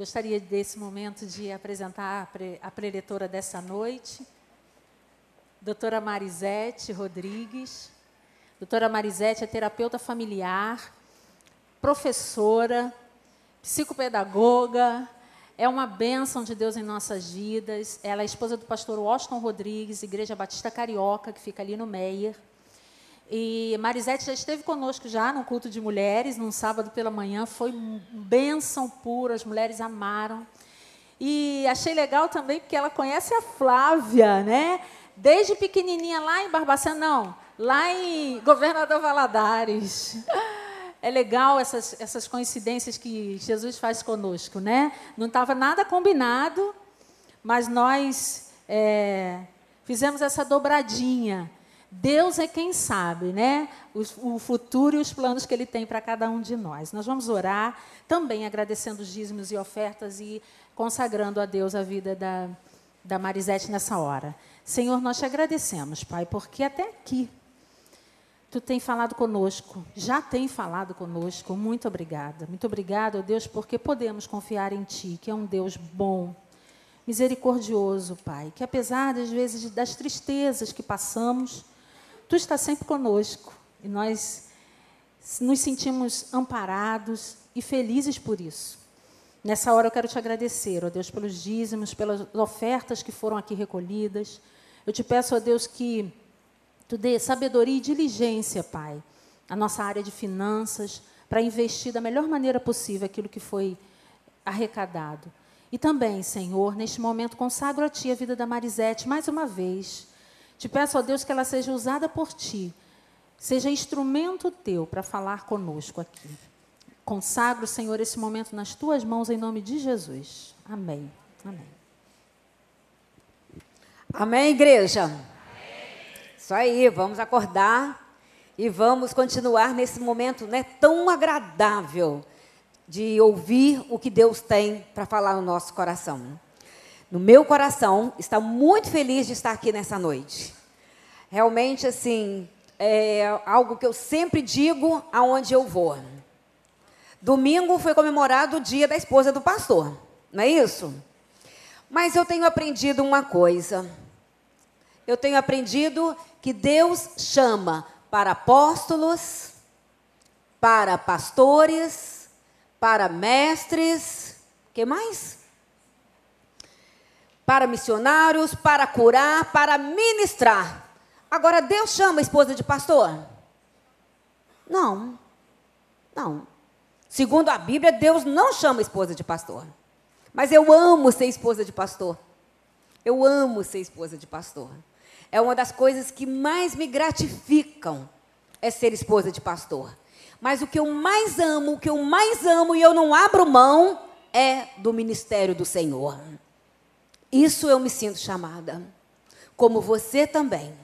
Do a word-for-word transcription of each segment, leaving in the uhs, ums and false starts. Gostaria desse momento de apresentar a, pre, a preletora dessa noite, doutora Marizete Rodrigues. Doutora Marizete é terapeuta familiar, professora, psicopedagoga, é uma bênção de Deus em nossas vidas. Ela é esposa do pastor Washington Rodrigues, Igreja Batista Carioca, que fica ali no Meier. E Marizete já esteve conosco já num culto de mulheres, num sábado pela manhã, foi bênção pura, as mulheres amaram. E achei legal também porque ela conhece a Flávia, né? Desde pequenininha lá em Barbacena, não, lá em Governador Valadares. É legal essas, essas coincidências que Jesus faz conosco, né? Não estava nada combinado, mas nós é, fizemos essa dobradinha. Deus é quem sabe, né? O, o futuro e os planos que Ele tem para cada um de nós. Nós vamos orar também agradecendo os dízimos e ofertas e consagrando a Deus a vida da, da Marizete nessa hora. Senhor, nós te agradecemos, Pai, porque até aqui Tu tem falado conosco, já tem falado conosco. Muito obrigada. Muito obrigada, ó Deus, porque podemos confiar em Ti, que é um Deus bom, misericordioso, Pai, que apesar das vezes das tristezas que passamos, Tu está sempre conosco e nós nos sentimos amparados e felizes por isso. Nessa hora eu quero te agradecer, ó Deus, pelos dízimos, pelas ofertas que foram aqui recolhidas. Eu te peço, ó Deus, que Tu dê sabedoria e diligência, Pai, à nossa área de finanças, para investir da melhor maneira possível aquilo que foi arrecadado. E também, Senhor, neste momento consagro a Ti a vida da Marizete mais uma vez. Te peço, ó Deus, que ela seja usada por Ti, seja instrumento Teu para falar conosco aqui. Consagro, Senhor, esse momento nas Tuas mãos, em nome de Jesus. Amém. Amém. Amém, igreja? Amém. Isso aí, vamos acordar e vamos continuar nesse momento, né, tão agradável de ouvir o que Deus tem para falar no nosso coração. No meu coração, está muito feliz de estar aqui nessa noite. Realmente, assim, é algo que eu sempre digo aonde eu vou. Domingo foi comemorado o dia da esposa do pastor, não é isso? Mas eu tenho aprendido uma coisa. Eu tenho aprendido que Deus chama para apóstolos, para pastores, para mestres, o que mais? Para missionários, para curar, para ministrar. Agora, Deus chama a esposa de pastor? Não, não. Segundo a Bíblia, Deus não chama a esposa de pastor. Mas eu amo ser esposa de pastor. Eu amo ser esposa de pastor. É uma das coisas que mais me gratificam, é ser esposa de pastor. Mas o que eu mais amo, o que eu mais amo e eu não abro mão, é do ministério do Senhor. Isso eu me sinto chamada, como você também.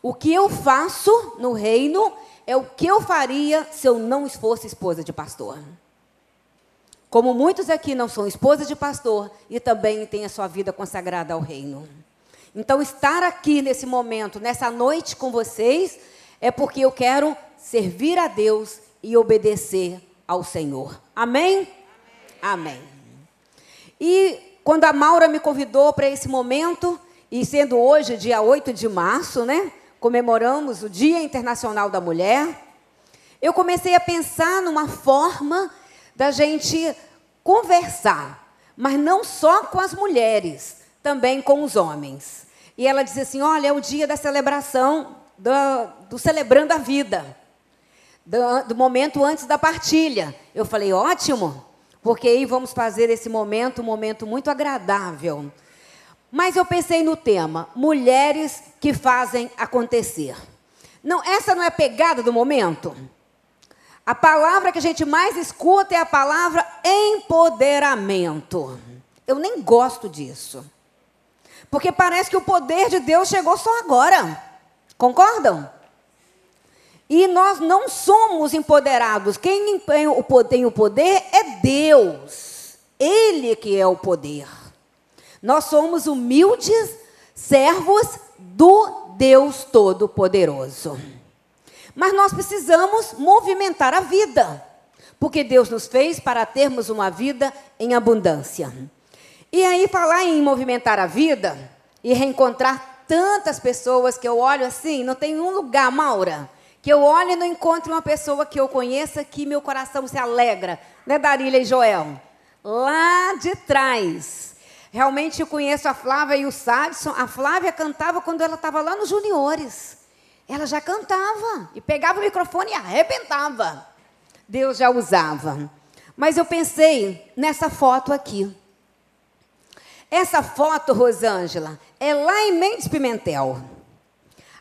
O que eu faço no reino é o que eu faria se eu não fosse esposa de pastor. Como muitos aqui não são esposa de pastor e também têm a sua vida consagrada ao reino. Então, estar aqui nesse momento, nessa noite com vocês, é porque eu quero servir a Deus e obedecer ao Senhor. Amém? Amém. Amém. E quando a Maura me convidou para esse momento, e sendo hoje dia oito de março, né, comemoramos o Dia Internacional da Mulher, eu comecei a pensar numa forma da gente conversar, mas não só com as mulheres, também com os homens. E ela disse assim, olha, é o dia da celebração, do, do Celebrando a Vida, do, do momento antes da partilha. Eu falei, ótimo, porque aí vamos fazer esse momento, um momento muito agradável. Mas eu pensei no tema, mulheres que fazem acontecer. Não, essa não é a pegada do momento? A palavra que a gente mais escuta é a palavra empoderamento. Eu nem gosto disso. Porque parece que o poder de Deus chegou só agora. Concordam? E nós não somos empoderados. Quem tem o poder é Deus. Ele que é o poder. Nós somos humildes servos do Deus Todo-Poderoso. Mas nós precisamos movimentar a vida. porque Deus nos fez para termos uma vida em abundância. E aí, falar em movimentar a vida e reencontrar tantas pessoas que eu olho assim, não tem um lugar, Maura, que eu olho e não encontro uma pessoa que eu conheça que meu coração se alegra, né, Darília e Joel? Lá de trás. Realmente eu conheço a Flávia e o Sadson. A Flávia cantava quando ela estava lá nos juniores. Ela já cantava e pegava o microfone e arrebentava. Deus já usava. Mas eu pensei nessa foto aqui. Essa foto, Rosângela, é lá em Mendes Pimentel.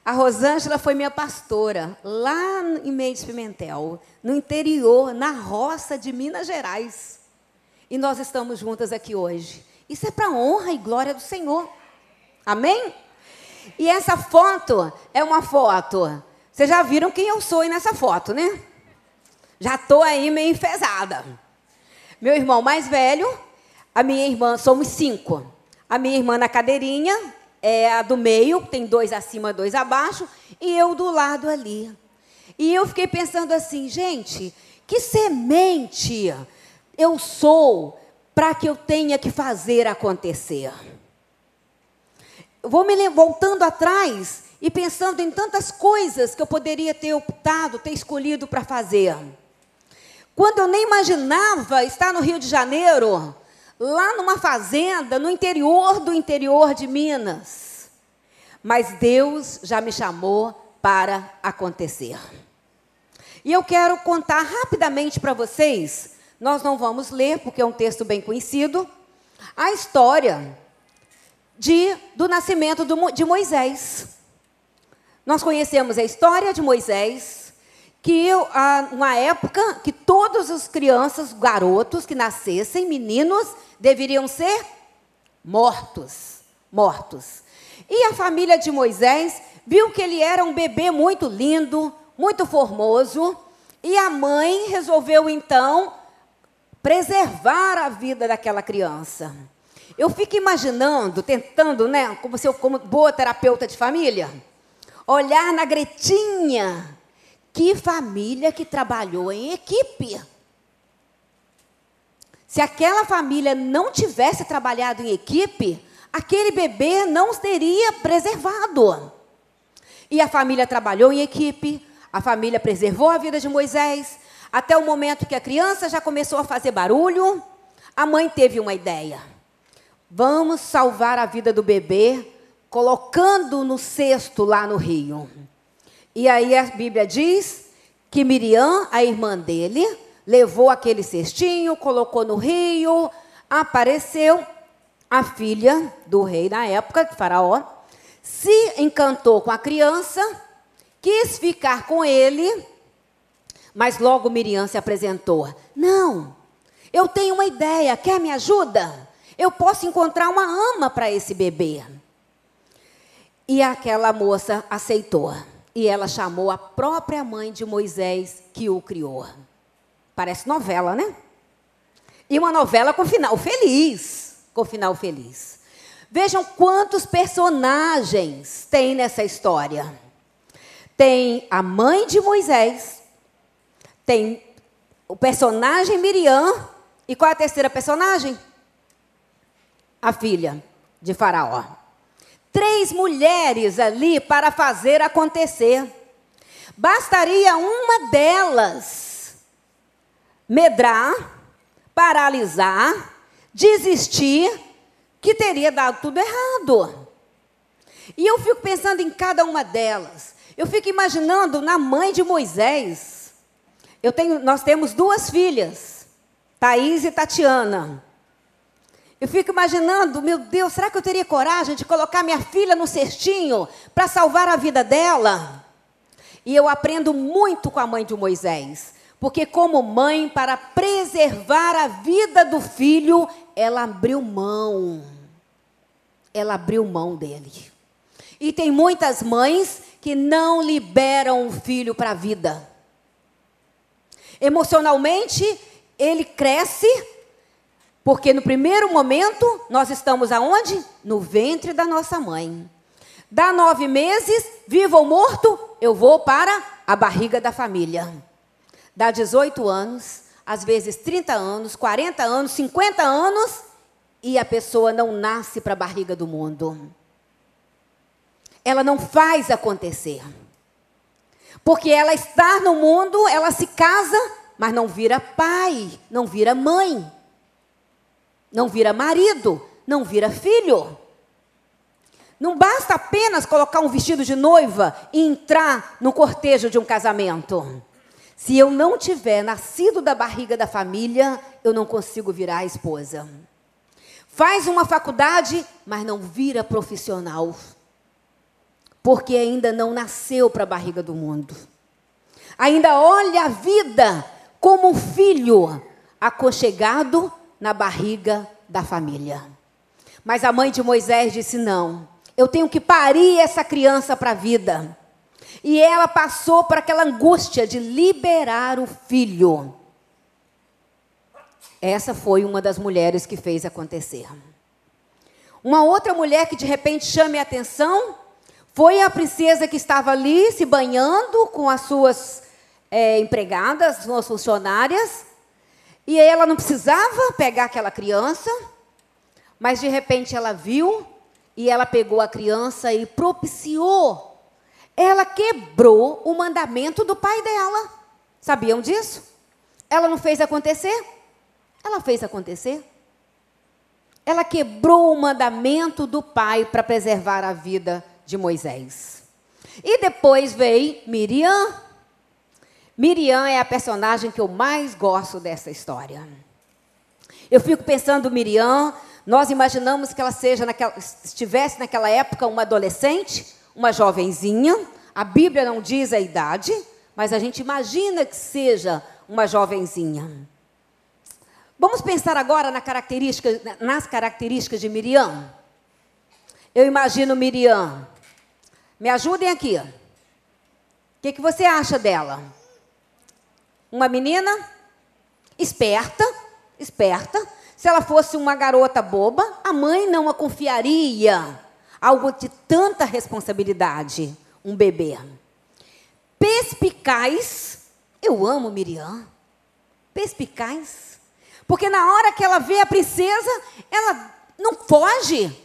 A Rosângela foi minha pastora lá em Mendes Pimentel, no interior, na roça de Minas Gerais. E nós estamos juntas aqui hoje. Isso é para a honra e glória do Senhor. Amém? E essa foto é uma foto. Vocês já viram quem eu sou nessa foto, né? Já estou aí meio enfesada. Meu irmão mais velho, a minha irmã, somos cinco. A minha irmã na cadeirinha, é a do meio, tem dois acima, dois abaixo, e eu do lado ali. E eu fiquei pensando assim, gente, que semente eu sou para que eu tenha que fazer acontecer. Vou me voltando atrás e pensando em tantas coisas que eu poderia ter optado, ter escolhido para fazer. Quando eu nem imaginava estar no Rio de Janeiro, lá numa fazenda, no interior do interior de Minas. Mas Deus já me chamou para acontecer. E eu quero contar rapidamente para vocês. Nós não vamos ler, porque é um texto bem conhecido, a história de, do nascimento do, de Moisés. Nós conhecemos a história de Moisés, que eu, a, uma época que todos os crianças, garotos que nascessem, meninos, deveriam ser mortos, mortos. E a família de Moisés viu que ele era um bebê muito lindo, muito formoso, e a mãe resolveu, então, preservar a vida daquela criança. Eu fico imaginando, tentando, né, como se eu, como boa terapeuta de família, olhar na Gretinha, que família que trabalhou em equipe. Se aquela família não tivesse trabalhado em equipe, aquele bebê não seria preservado. E a família trabalhou em equipe, a família preservou a vida de Moisés, até o momento que a criança já começou a fazer barulho, a mãe teve uma ideia. Vamos salvar a vida do bebê, colocando no cesto lá no rio. E aí a Bíblia diz que Miriam, a irmã dele, levou aquele cestinho, colocou no rio, apareceu a filha do rei na época, de Faraó, se encantou com a criança, quis ficar com ele. Mas logo Miriam se apresentou. Não, eu tenho uma ideia, quer me ajuda? Eu posso encontrar uma ama para esse bebê. E aquela moça aceitou. E ela chamou a própria mãe de Moisés que o criou. Parece novela, né? E uma novela com final feliz. Com final feliz. Vejam quantos personagens tem nessa história. Tem a mãe de Moisés... Tem o personagem Miriam, e qual é a terceira personagem? A filha de Faraó. Três mulheres ali para fazer acontecer. Bastaria uma delas medrar, paralisar, desistir, que teria dado tudo errado. E eu fico pensando em cada uma delas. Eu fico imaginando na mãe de Moisés... Eu tenho, nós temos duas filhas, Thaís e Tatiana. Eu fico imaginando, meu Deus, será que eu teria coragem de colocar minha filha no cestinho para salvar a vida dela? E eu aprendo muito com a mãe de Moisés, porque como mãe, para preservar a vida do filho, ela abriu mão. Ela abriu mão dele. E tem muitas mães que não liberam o filho para a vida. Emocionalmente, ele cresce, porque no primeiro momento, nós estamos aonde? No ventre da nossa mãe. Dá nove meses, vivo ou morto, eu vou para a barriga da família. Dá dezoito anos, às vezes trinta anos, quarenta anos, cinquenta anos, e a pessoa não nasce para a barriga do mundo. Ela não faz acontecer. Porque ela está no mundo, ela se casa, mas não vira pai, não vira mãe, não vira marido, não vira filho. Não basta apenas colocar um vestido de noiva e entrar no cortejo de um casamento. Se eu não tiver nascido da barriga da família, eu não consigo virar a esposa. Faz uma faculdade, mas não vira profissional. Porque ainda não nasceu para a barriga do mundo. Ainda olha a vida como um filho aconchegado na barriga da família. Mas a mãe de Moisés disse, não, eu tenho que parir essa criança para a vida. E ela passou por aquela angústia de liberar o filho. Essa foi uma das mulheres que fez acontecer. Uma outra mulher que de repente chame a atenção foi a princesa que estava ali se banhando com as suas é, empregadas, suas funcionárias. E ela não precisava pegar aquela criança, mas de repente ela viu e ela pegou a criança e propiciou. Ela quebrou o mandamento do pai dela. Sabiam disso? Ela não fez acontecer? Ela fez acontecer. Ela quebrou o mandamento do pai para preservar a vida de Moisés. E depois veio Miriam. Miriam é a personagem que eu mais gosto dessa história. Eu fico pensando, Miriam, nós imaginamos que ela seja naquela, estivesse naquela época uma adolescente, uma jovenzinha, a Bíblia não diz a idade, mas a gente imagina que seja uma jovenzinha. Vamos pensar agora na característica, nas características de Miriam. Eu imagino Miriam. Me ajudem aqui. O que, que você acha dela? Uma menina esperta, esperta. Se ela fosse uma garota boba, a mãe não a confiaria algo de tanta responsabilidade, um bebê. Perspicaz, eu amo Miriam, perspicaz, porque na hora que ela vê a princesa, ela não foge.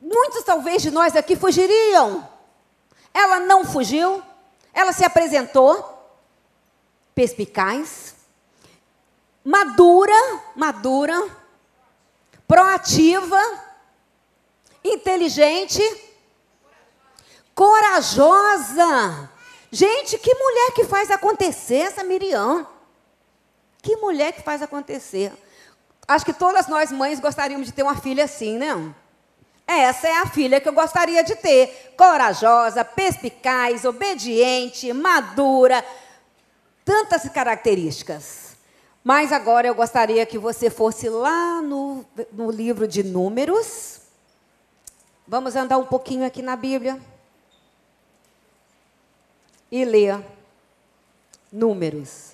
Muitos, talvez, de nós aqui fugiriam. Ela não fugiu, ela se apresentou, perspicaz, madura, madura, proativa, inteligente, corajosa. Gente, que mulher que faz acontecer essa Miriam. Que mulher que faz acontecer. Acho que todas nós mães gostaríamos de ter uma filha assim, né? Essa é a filha que eu gostaria de ter. Corajosa, perspicaz, obediente, madura. Tantas características. Mas agora eu gostaria que você fosse lá no, no livro de Números. Vamos andar um pouquinho aqui na Bíblia e ler Números.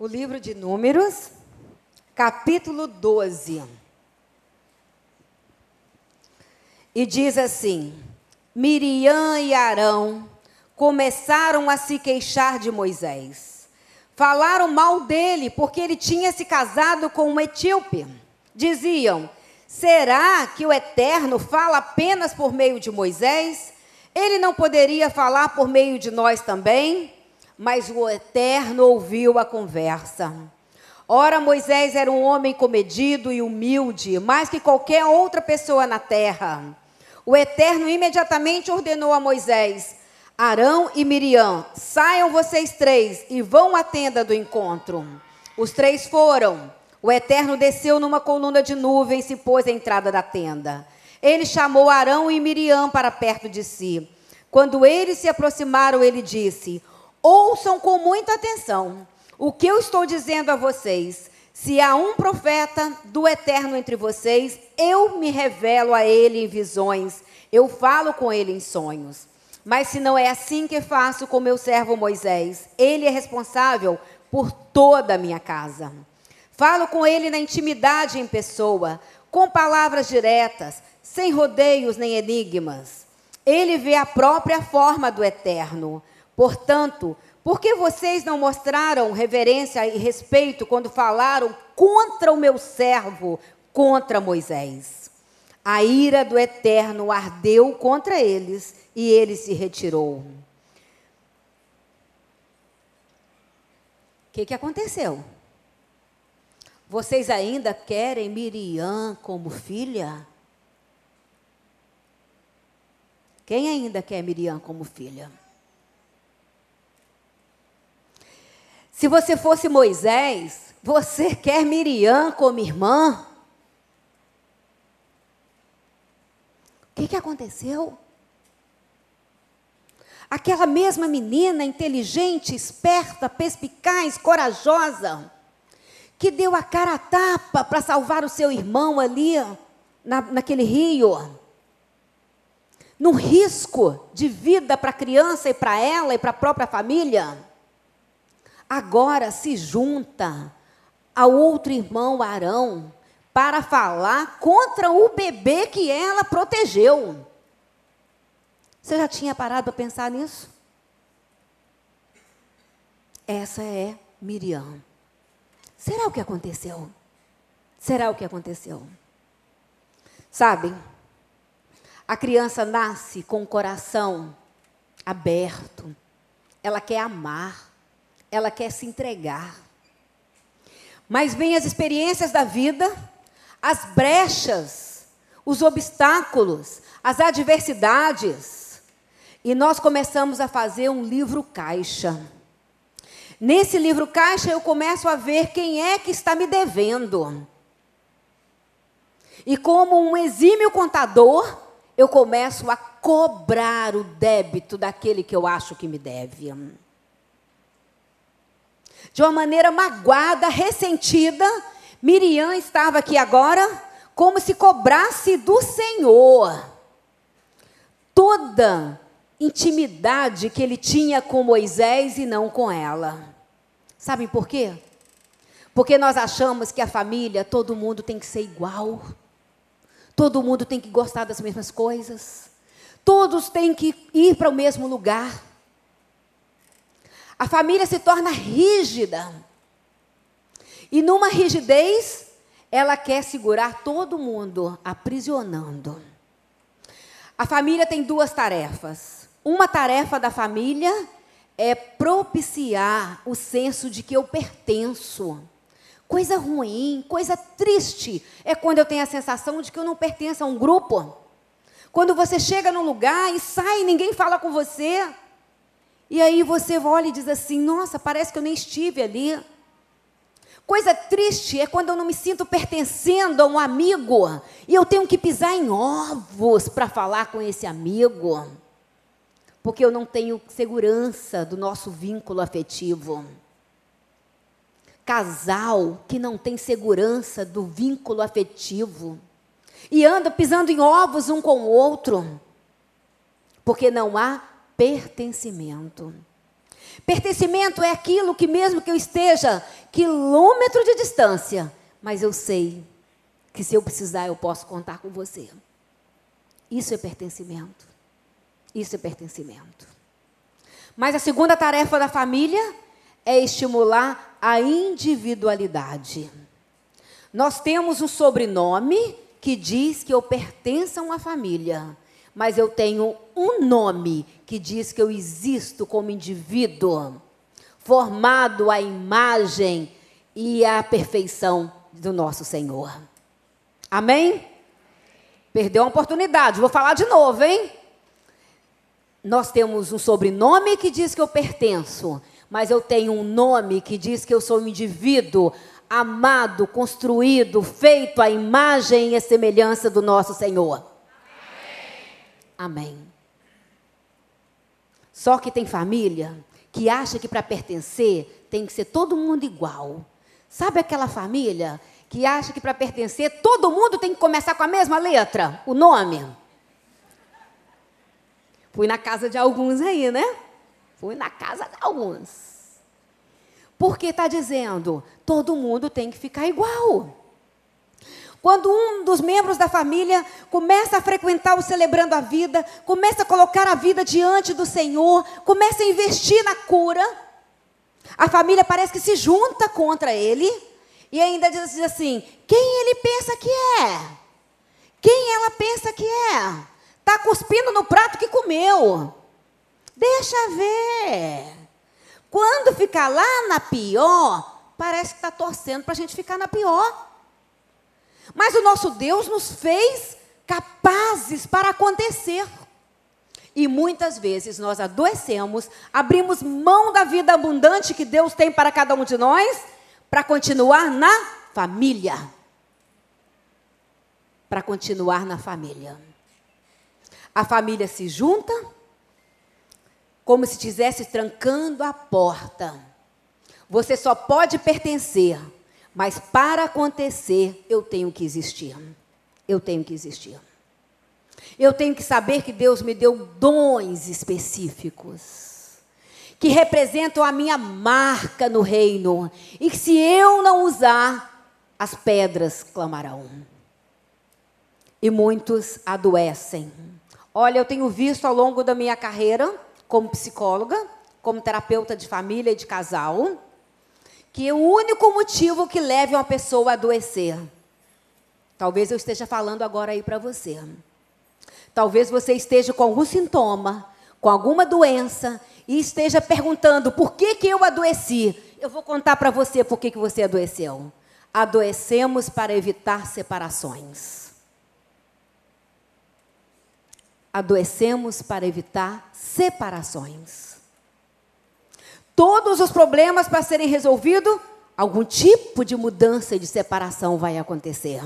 O livro de Números, capítulo doze. E diz assim, Miriam e Arão começaram a se queixar de Moisés. Falaram mal dele porque ele tinha se casado com uma etíope. Diziam, será que o Eterno fala apenas por meio de Moisés? Ele não poderia falar por meio de nós também? Mas o Eterno ouviu a conversa. Ora, Moisés era um homem comedido e humilde, mais que qualquer outra pessoa na terra. O Eterno imediatamente ordenou a Moisés, Arão e Miriam, saiam vocês três e vão à tenda do encontro. Os três foram. O Eterno desceu numa coluna de nuvem e se pôs à entrada da tenda. Ele chamou Arão e Miriam para perto de si. Quando eles se aproximaram, ele disse, ouçam com muita atenção o que eu estou dizendo a vocês. Se há um profeta do Eterno entre vocês, eu me revelo a ele em visões, eu falo com ele em sonhos. Mas se não é assim que faço com meu servo Moisés, ele é responsável por toda a minha casa. Falo com ele na intimidade em pessoa, com palavras diretas, sem rodeios nem enigmas. Ele vê a própria forma do Eterno. Portanto, por que vocês não mostraram reverência e respeito quando falaram contra o meu servo, contra Moisés? A ira do Eterno ardeu contra eles e ele se retirou. O que que aconteceu? Vocês ainda querem Miriam como filha? Quem ainda quer Miriam como filha? Se você fosse Moisés, você quer Miriam como irmã? O que que aconteceu? Aquela mesma menina inteligente, esperta, perspicaz, corajosa, que deu a cara a tapa para salvar o seu irmão ali, na, naquele rio, num risco de vida para a criança e para ela e para a própria família, agora se junta ao outro irmão Arão para falar contra o bebê que ela protegeu. Você já tinha parado para pensar nisso? Essa é Miriam. Será o que aconteceu? Será o que aconteceu? Sabem, a criança nasce com o coração aberto. Ela quer amar. Ela quer se entregar. Mas vêm as experiências da vida, as brechas, os obstáculos, as adversidades. E nós começamos a fazer um livro caixa. Nesse livro caixa eu começo a ver quem é que está me devendo. E como um exímio contador, eu começo a cobrar o débito daquele que eu acho que me deve. De uma maneira magoada, ressentida, Miriam estava aqui agora como se cobrasse do Senhor toda intimidade que ele tinha com Moisés e não com ela. Sabem por quê? Porque nós achamos que a família, todo mundo tem que ser igual. Todo mundo tem que gostar das mesmas coisas. Todos têm que ir para o mesmo lugar. A família se torna rígida. E numa rigidez, ela quer segurar todo mundo, aprisionando. A família tem duas tarefas. Uma tarefa da família é propiciar o senso de que eu pertenço. Coisa ruim, coisa triste é quando eu tenho a sensação de que eu não pertenço a um grupo. Quando você chega num lugar e sai e ninguém fala com você. E aí você olha e diz assim, nossa, parece que eu nem estive ali. Coisa triste é quando eu não me sinto pertencendo a um amigo e eu tenho que pisar em ovos para falar com esse amigo, porque eu não tenho segurança do nosso vínculo afetivo. Casal que não tem segurança do vínculo afetivo e anda pisando em ovos um com o outro, porque não há pertencimento. Pertencimento é aquilo que mesmo que eu esteja quilômetro de distância, mas eu sei que se eu precisar eu posso contar com você. Isso é pertencimento. Isso é pertencimento. Mas a segunda tarefa da família é estimular a individualidade. Nós temos um sobrenome que diz que eu pertenço a uma família, mas eu tenho um nome que diz que eu existo como indivíduo, formado à imagem e à perfeição do nosso Senhor. Amém? Perdeu a oportunidade, vou falar de novo, hein? Nós temos um sobrenome que diz que eu pertenço, mas eu tenho um nome que diz que eu sou um indivíduo amado, construído, feito à imagem e à semelhança do nosso Senhor. Amém. Só que tem família que acha que para pertencer tem que ser todo mundo igual. Sabe aquela família que acha que para pertencer todo mundo tem que começar com a mesma letra, o nome? Fui na casa de alguns aí, né? Fui na casa de alguns. Porque está dizendo, todo mundo tem que ficar igual. Quando um dos membros da família começa a frequentar o Celebrando a Vida, começa a colocar a vida diante do Senhor, começa a investir na cura, a família parece que se junta contra ele e ainda diz assim: quem ele pensa que é? Quem ela pensa que é? Está cuspindo no prato que comeu. Deixa ver. Quando ficar lá na pior, parece que está torcendo para a gente ficar na pior. Mas o nosso Deus nos fez capazes para acontecer. E muitas vezes nós adoecemos, abrimos mão da vida abundante que Deus tem para cada um de nós, para continuar na família. Para continuar na família. A família se junta, como se estivesse trancando a porta. Você só pode pertencer. Mas para acontecer, eu tenho que existir. Eu tenho que existir. Eu tenho que saber que Deus me deu dons específicos, que representam a minha marca no reino. E que se eu não usar, as pedras clamarão. E muitos adoecem. Olha, eu tenho visto ao longo da minha carreira, como psicóloga, como terapeuta de família e de casal, que o único motivo que leva uma pessoa a adoecer, talvez eu esteja falando agora aí para você, talvez você esteja com algum sintoma, com alguma doença, e esteja perguntando, por que que eu adoeci? Eu vou contar para você por que que você adoeceu. Adoecemos para evitar separações. Adoecemos para evitar separações. Todos os problemas para serem resolvidos, algum tipo de mudança e de separação vai acontecer.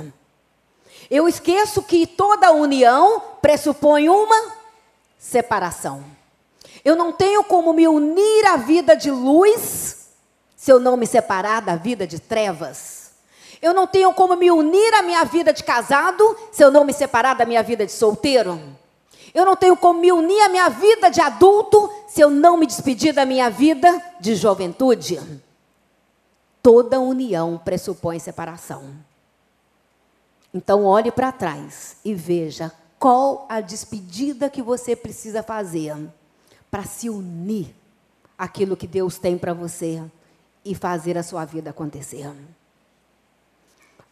Eu esqueço que toda união pressupõe uma separação. Eu não tenho como me unir à vida de luz se eu não me separar da vida de trevas. Eu não tenho como me unir à minha vida de casado se eu não me separar da minha vida de solteiro. Eu não tenho como me unir à minha vida de adulto se eu não me despedir da minha vida de juventude. Toda união pressupõe separação. Então olhe para trás e veja qual a despedida que você precisa fazer para se unir àquilo que Deus tem para você e fazer a sua vida acontecer.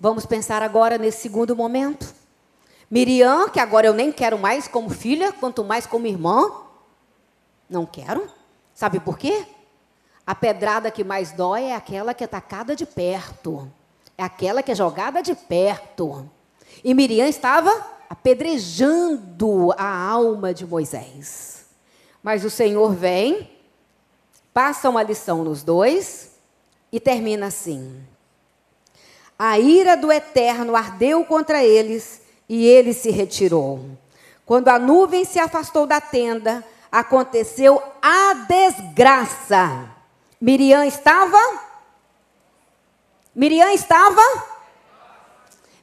Vamos pensar agora nesse segundo momento. Miriam, que agora eu nem quero mais como filha, quanto mais como irmã. Não quero. Sabe por quê? A pedrada que mais dói é aquela que é tacada de perto. É aquela que é jogada de perto. E Miriam estava apedrejando a alma de Moisés. Mas o Senhor vem, passa uma lição nos dois e termina assim. A ira do Eterno ardeu contra eles, e ele se retirou. Quando a nuvem se afastou da tenda, aconteceu a desgraça. Miriam estava? Miriam estava?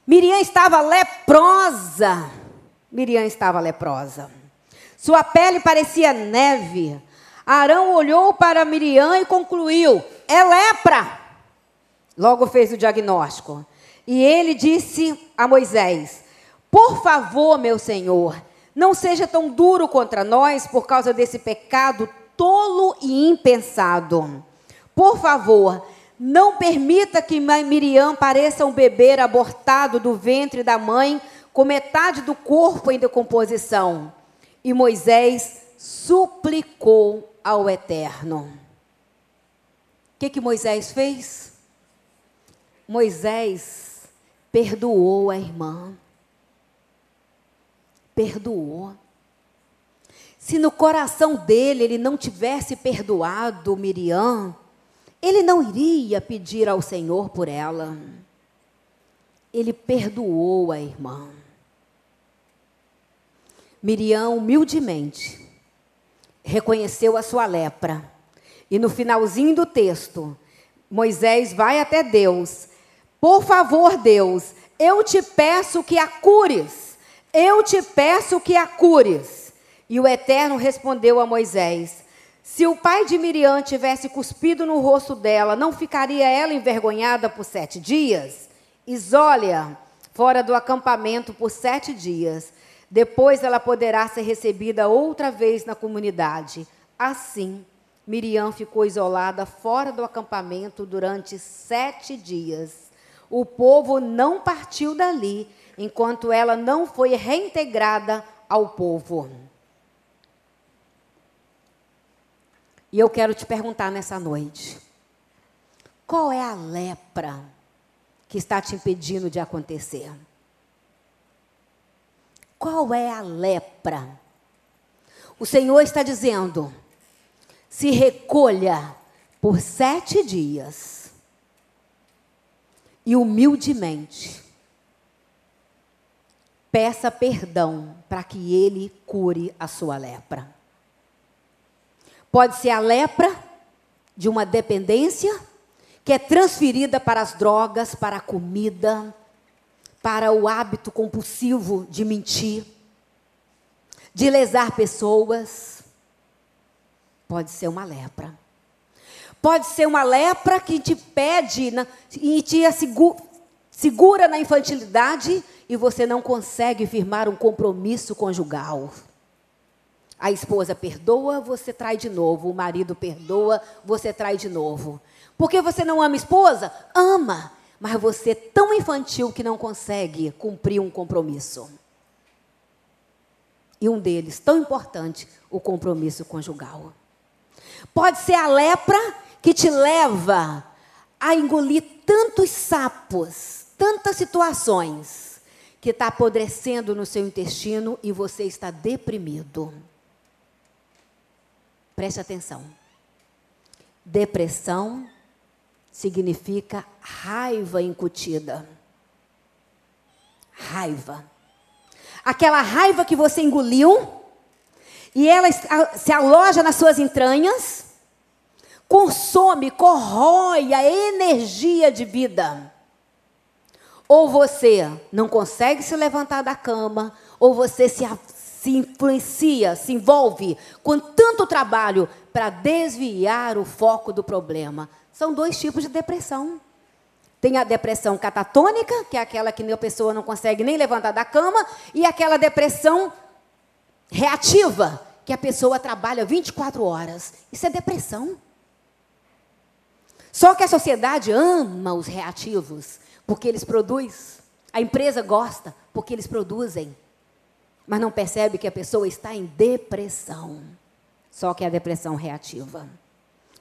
Miriam estava leprosa. Miriam estava leprosa. Sua pele parecia neve. Arão olhou para Miriam e concluiu: é lepra. Logo fez o diagnóstico. E ele disse a Moisés: por favor, meu Senhor, não seja tão duro contra nós por causa desse pecado tolo e impensado. Por favor, não permita que Miriam pareça um bebê abortado do ventre da mãe, com metade do corpo em decomposição. E Moisés suplicou ao Eterno. O que que Moisés fez? Moisés perdoou a irmã. Perdoou. Se no coração dele ele não tivesse perdoado Miriam, ele não iria pedir ao Senhor por ela. Ele perdoou a irmã. Miriam humildemente reconheceu a sua lepra. E no finalzinho do texto, Moisés vai até Deus. Por favor, Deus, eu te peço que a cures. Eu te peço que a cures. E o Eterno respondeu a Moisés: se o pai de Miriam tivesse cuspido no rosto dela, não ficaria ela envergonhada por sete dias? Isole-a, fora do acampamento por sete dias. Depois ela poderá ser recebida outra vez na comunidade. Assim, Miriam ficou isolada fora do acampamento durante sete dias. O povo não partiu dali, enquanto ela não foi reintegrada ao povo. E eu quero te perguntar nessa noite, qual é a lepra que está te impedindo de acontecer? Qual é a lepra? O Senhor está dizendo, se recolha por sete dias e humildemente peça perdão para que Ele cure a sua lepra. Pode ser a lepra de uma dependência que é transferida para as drogas, para a comida, para o hábito compulsivo de mentir, de lesar pessoas. Pode ser uma lepra. Pode ser uma lepra que te pede na, e te assegura, segura na infantilidade e você não consegue firmar um compromisso conjugal. A esposa perdoa, você trai de novo. O marido perdoa, você trai de novo. Porque você não ama a esposa? Ama, mas você é tão infantil que não consegue cumprir um compromisso. E um deles, tão importante, o compromisso conjugal. Pode ser a lepra que te leva a engolir tantos sapos, tantas situações, que está apodrecendo no seu intestino e você está deprimido. Preste atenção. Depressão significa raiva incutida. Raiva. Aquela raiva que você engoliu e ela se aloja nas suas entranhas, consome, corrói a energia de vida. Ou você não consegue se levantar da cama, ou você se, se influencia, se envolve com tanto trabalho para desviar o foco do problema. São dois tipos de depressão. Tem a depressão catatônica, que é aquela que a pessoa não consegue nem levantar da cama, e aquela depressão reativa, que a pessoa trabalha vinte e quatro horas. Isso é depressão. Só que a sociedade ama os reativos, porque eles produzem. A empresa gosta, porque eles produzem. Mas não percebe que a pessoa está em depressão. Só que é a depressão reativa.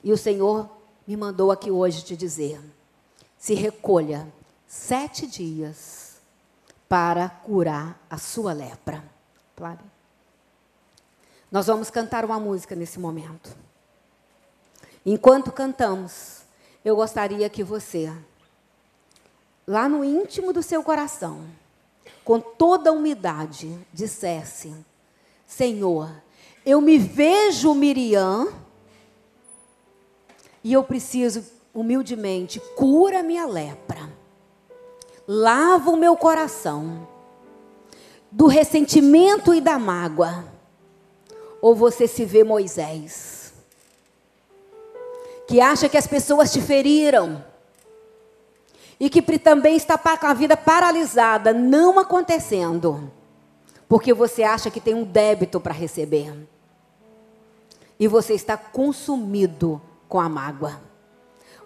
E o Senhor me mandou aqui hoje te dizer, se recolha sete dias para curar a sua lepra. Claro. Nós vamos cantar uma música nesse momento. Enquanto cantamos, eu gostaria que você, lá no íntimo do seu coração, com toda a humildade, dissesse, Senhor, eu me vejo Miriam e eu preciso, humildemente, cura minha lepra. Lava o meu coração do ressentimento e da mágoa. Ou você se vê Moisés, que acha que as pessoas te feriram, e que também está com a vida paralisada, não acontecendo, porque você acha que tem um débito para receber. E você está consumido com a mágoa.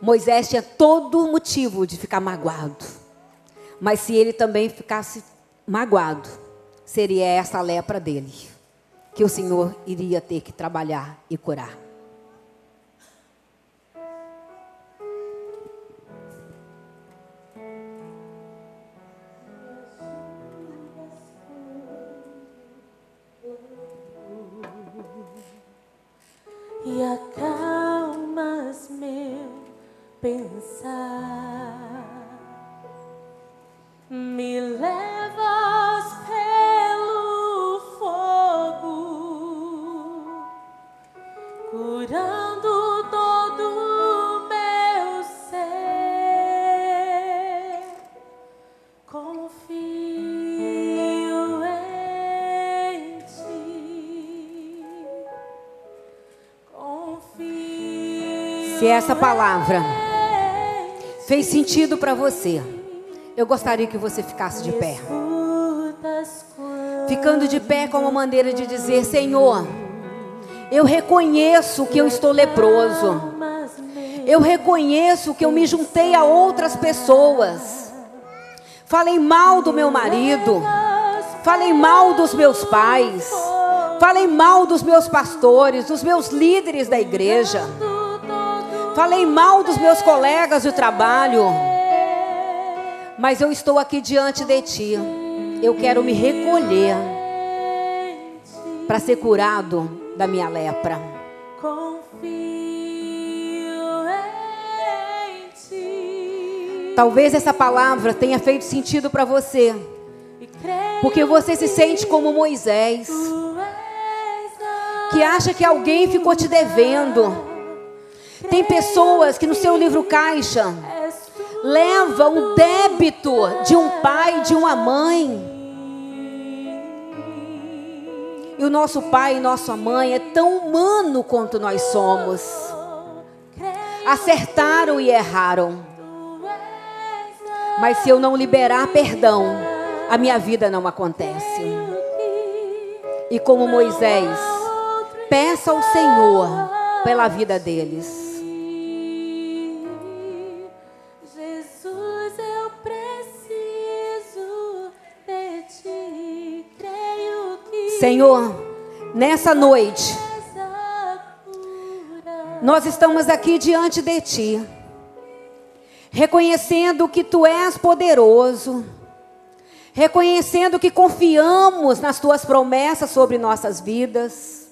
Moisés tinha todo motivo de ficar magoado. Mas se ele também ficasse magoado, seria essa a lepra dele, que o Senhor iria ter que trabalhar e curar. E acalmas meu pensar, me levas pelo fogo, curando todo meu ser. Confio em ti. Confio. Se essa palavra fez sentido para você, eu gostaria que você ficasse de pé. Ficando de pé como uma maneira de dizer: Senhor, eu reconheço que eu estou leproso. Eu reconheço que eu me juntei a outras pessoas. Falei mal do meu marido. Falei mal dos meus pais. Falei mal dos meus pastores, dos meus líderes da igreja. Falei mal dos meus colegas de trabalho. Mas eu estou aqui diante de ti. Eu quero me recolher para ser curado da minha lepra. Confio em ti. Talvez essa palavra tenha feito sentido para você, porque você se sente como Moisés, que acha que alguém ficou te devendo. Tem pessoas que no seu livro caixa leva o débito de um pai, de uma mãe. E o nosso pai e nossa mãe é tão humano quanto nós somos. Acertaram e erraram. Mas se eu não liberar perdão, a minha vida não acontece. E como Moisés, peça ao Senhor pela vida deles. Senhor, nessa noite, nós estamos aqui diante de ti, reconhecendo que tu és poderoso, reconhecendo que confiamos nas tuas promessas sobre nossas vidas,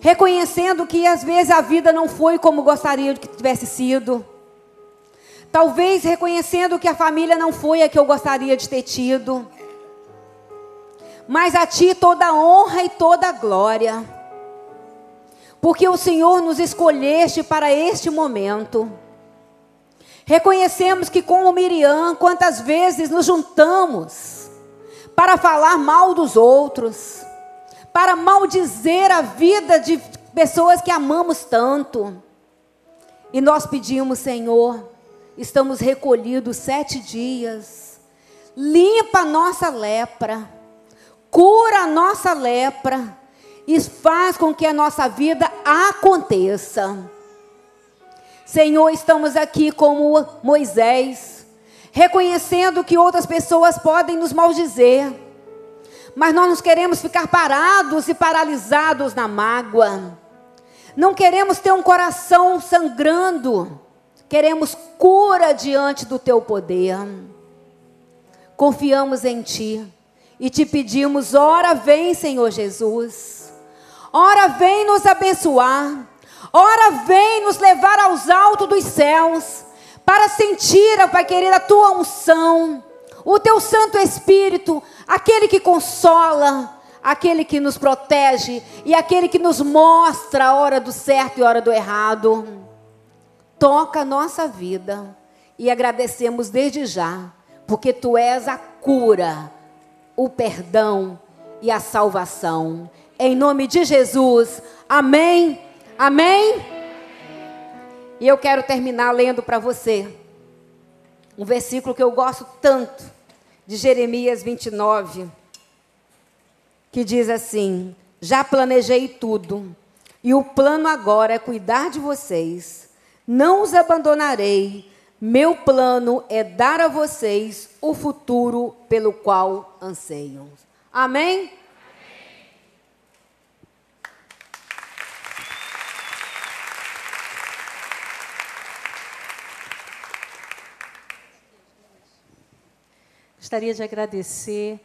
reconhecendo que às vezes a vida não foi como gostaria que tivesse sido, talvez reconhecendo que a família não foi a que eu gostaria de ter tido, mas a ti toda a honra e toda a glória, porque o Senhor nos escolheste para este momento. Reconhecemos que, como Miriam, quantas vezes nos juntamos para falar mal dos outros, para maldizer a vida de pessoas que amamos tanto. E nós pedimos: Senhor, estamos recolhidos sete dias, limpa a nossa lepra, cura a nossa lepra e faz com que a nossa vida aconteça. Senhor, estamos aqui como Moisés, reconhecendo que outras pessoas podem nos maldizer, mas nós não queremos ficar parados e paralisados na mágoa. Não queremos ter um coração sangrando. Queremos cura diante do teu poder. Confiamos em ti e te pedimos: ora vem, Senhor Jesus, ora vem nos abençoar, ora vem nos levar aos altos dos céus, para sentir, ó Pai querido, a tua unção, o teu Santo Espírito, aquele que consola, aquele que nos protege, e aquele que nos mostra a hora do certo e a hora do errado. Toca a nossa vida, e agradecemos desde já, porque tu és a cura, o perdão e a salvação. Em nome de Jesus, amém, amém. E eu quero terminar lendo para você um versículo que eu gosto tanto, de Jeremias vinte e nove, que diz assim: já planejei tudo, e o plano agora é cuidar de vocês, não os abandonarei. Meu plano é dar a vocês o futuro pelo qual anseiam. Amém? Amém. Gostaria de agradecer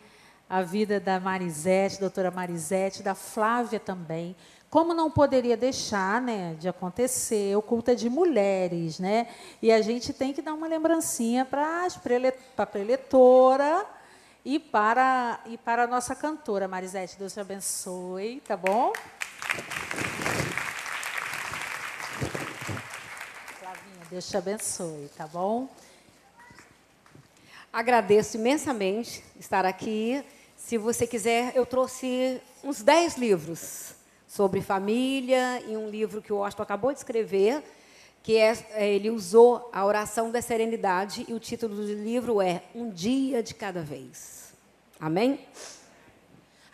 a vida da Marizete, doutora Marizete, da Flávia também. Como não poderia deixar, né, de acontecer, o culto é de mulheres, né? E a gente tem que dar uma lembrancinha para a preletora e para, e para a nossa cantora. Marizete, Deus te abençoe, tá bom? Flavinha, Deus te abençoe, tá bom? Agradeço imensamente estar aqui. Se você quiser, eu trouxe uns dez livros sobre família, e um livro que o Washington acabou de escrever, que é, ele usou a oração da serenidade, e o título do livro é Um Dia de Cada Vez. Amém?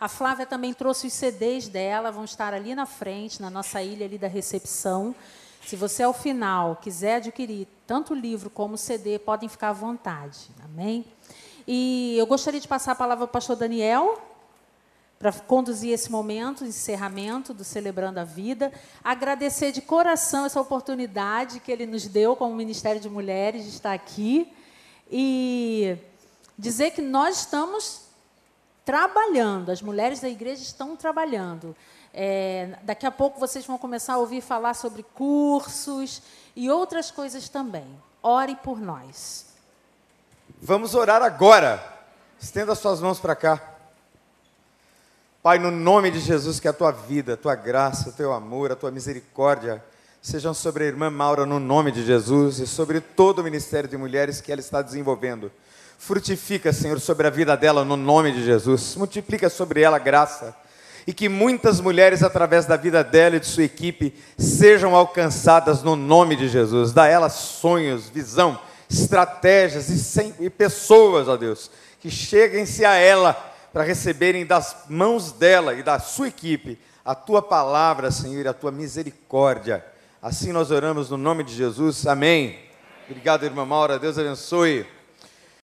A Flávia também trouxe os C Ds dela, vão estar ali na frente, na nossa ilha ali da recepção. Se você, ao final, quiser adquirir tanto o livro como o C D, podem ficar à vontade. Amém? E eu gostaria de passar a palavra ao pastor Daniel, para conduzir esse momento, encerramento do Celebrando a Vida, agradecer de coração essa oportunidade que ele nos deu como Ministério de Mulheres de estar aqui, e dizer que nós estamos trabalhando, as mulheres da igreja estão trabalhando. É, daqui a pouco vocês vão começar a ouvir falar sobre cursos e outras coisas também. Ore por nós. Vamos orar agora. Estenda suas mãos para cá. Pai, no nome de Jesus, que a tua vida, a tua graça, o teu amor, a tua misericórdia sejam sobre a irmã Maura, no nome de Jesus, e sobre todo o Ministério de Mulheres que ela está desenvolvendo. Frutifica, Senhor, sobre a vida dela, no nome de Jesus. Multiplica sobre ela a graça, e que muitas mulheres, através da vida dela e de sua equipe, sejam alcançadas no nome de Jesus. Dá a ela sonhos, visão, estratégias e, sem, e pessoas, ó Deus, que cheguem-se a ela, para receberem das mãos dela e da sua equipe a tua palavra, Senhor, e a tua misericórdia. Assim nós oramos no nome de Jesus. Amém. Amém. Obrigado, irmã Maura. Deus abençoe.